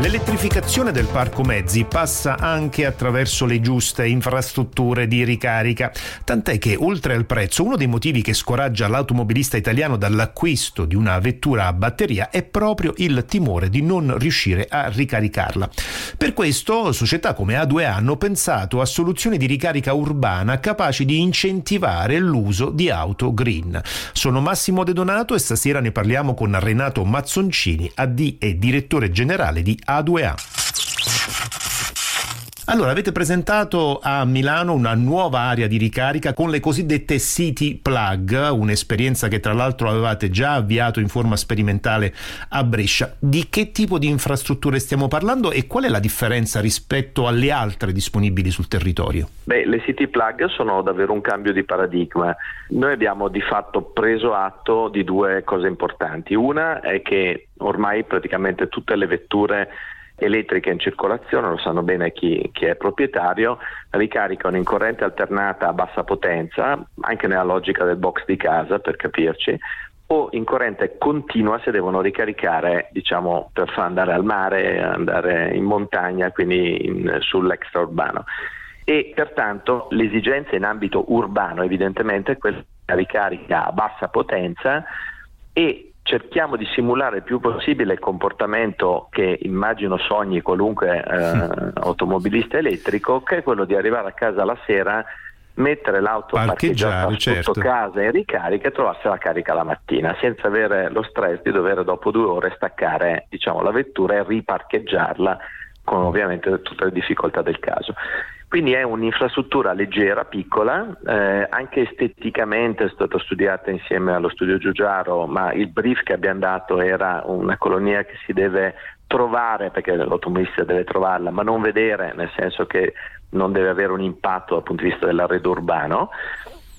L'elettrificazione del parco mezzi passa anche attraverso le giuste infrastrutture di ricarica, tant'è che oltre al prezzo uno dei motivi che scoraggia l'automobilista italiano dall'acquisto di una vettura a batteria è proprio il timore di non riuscire a ricaricarla. Per questo società come A2A hanno pensato a soluzioni di ricarica urbana capaci di incentivare l'uso di auto green. Sono Massimo De Donato e stasera ne parliamo con Renato Mazzoncini, AD e direttore generale di A2A. Allora, avete presentato a Milano una nuova area di ricarica con le cosiddette City Plug, un'esperienza che tra l'altro avevate già avviato in forma sperimentale a Brescia. Di che tipo di infrastrutture stiamo parlando e qual è la differenza rispetto alle altre disponibili sul territorio? Le City Plug sono davvero un cambio di paradigma. Noi abbiamo di fatto preso atto di due cose importanti. Una è che ormai praticamente tutte le vetture elettriche in circolazione, lo sanno bene chi è proprietario, ricaricano in corrente alternata a bassa potenza, anche nella logica del box di casa per capirci, o in corrente continua se devono ricaricare, per andare al mare, andare in montagna, quindi sull'extraurbano. E pertanto l'esigenza in ambito urbano evidentemente è quella ricarica a bassa potenza, e cerchiamo di simulare il più possibile il comportamento che immagino sogni qualunque automobilista elettrico, che è quello di arrivare a casa la sera, mettere l'auto parcheggiata sotto casa in ricarica e trovarsi la carica la mattina, senza avere lo stress di dover dopo 2 ore staccare la vettura e riparcheggiarla, con ovviamente tutte le difficoltà del caso. Quindi è un'infrastruttura leggera, piccola, anche esteticamente è stata studiata insieme allo studio Giugiaro, ma il brief che abbiamo dato era una colonia che si deve trovare, perché l'automobilista deve trovarla, ma non vedere, nel senso che non deve avere un impatto dal punto di vista dell'arredo urbano,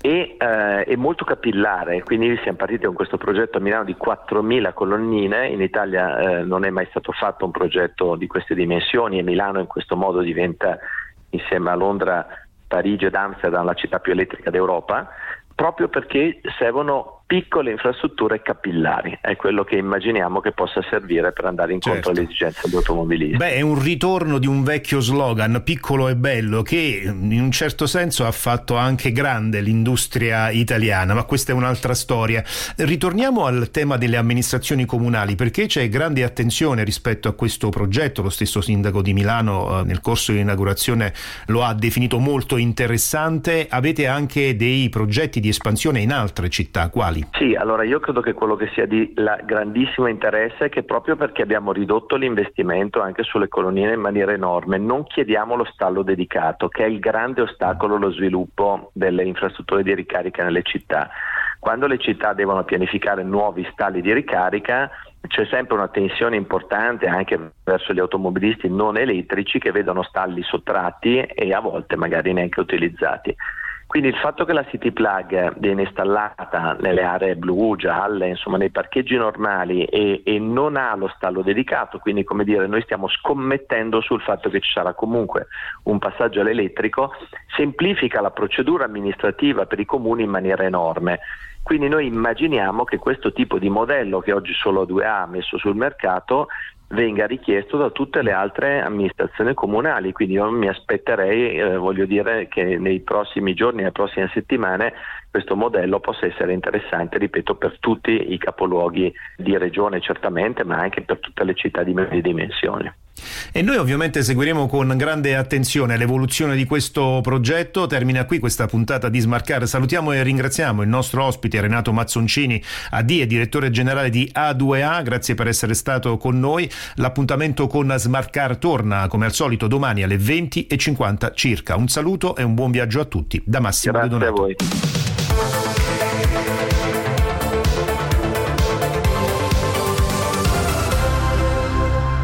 e è molto capillare. Quindi siamo partiti con questo progetto a Milano di 4.000 colonnine. In Italia non è mai stato fatto un progetto di queste dimensioni, e Milano in questo modo diventa, insieme a Londra, Parigi ed Amsterdam, la città più elettrica d'Europa, proprio perché servono piccole infrastrutture capillari. È quello che immaginiamo che possa servire per andare incontro alle esigenze degli automobilisti. È un ritorno di un vecchio slogan, piccolo e bello, che in un certo senso ha fatto anche grande l'industria italiana, ma questa è un'altra storia. Ritorniamo al tema delle amministrazioni comunali, perché c'è grande attenzione rispetto a questo progetto. Lo stesso sindaco di Milano nel corso dell'inaugurazione lo ha definito molto interessante. Avete anche dei progetti di espansione in altre città, quali? Sì, allora io credo che quello che sia di grandissimo interesse è che, proprio perché abbiamo ridotto l'investimento anche sulle colonnine in maniera enorme, non chiediamo lo stallo dedicato, che è il grande ostacolo allo sviluppo delle infrastrutture di ricarica nelle città. Quando le città devono pianificare nuovi stalli di ricarica c'è sempre una tensione importante anche verso gli automobilisti non elettrici, che vedono stalli sottratti e a volte magari neanche utilizzati. Quindi il fatto che la City Plug viene installata nelle aree blu, gialle, nei parcheggi normali, e non ha lo stallo dedicato, quindi noi stiamo scommettendo sul fatto che ci sarà comunque un passaggio all'elettrico, semplifica la procedura amministrativa per i comuni in maniera enorme. Quindi noi immaginiamo che questo tipo di modello, che oggi solo A2A ha messo sul mercato, venga richiesto da tutte le altre amministrazioni comunali. Quindi io mi aspetterei, che nei prossimi giorni, nelle prossime settimane, questo modello possa essere interessante, ripeto, per tutti i capoluoghi di regione certamente, ma anche per tutte le città di medie dimensioni. E noi ovviamente seguiremo con grande attenzione l'evoluzione di questo progetto. Termina qui questa puntata di Smart Car. Salutiamo e ringraziamo il nostro ospite Renato Mazzoncini, AD e direttore generale di A2A. Grazie per essere stato con noi. L'appuntamento con Smart Car torna come al solito domani alle 20:50 circa. Un saluto e un buon viaggio a tutti da Massimo De Donato. Grazie a voi.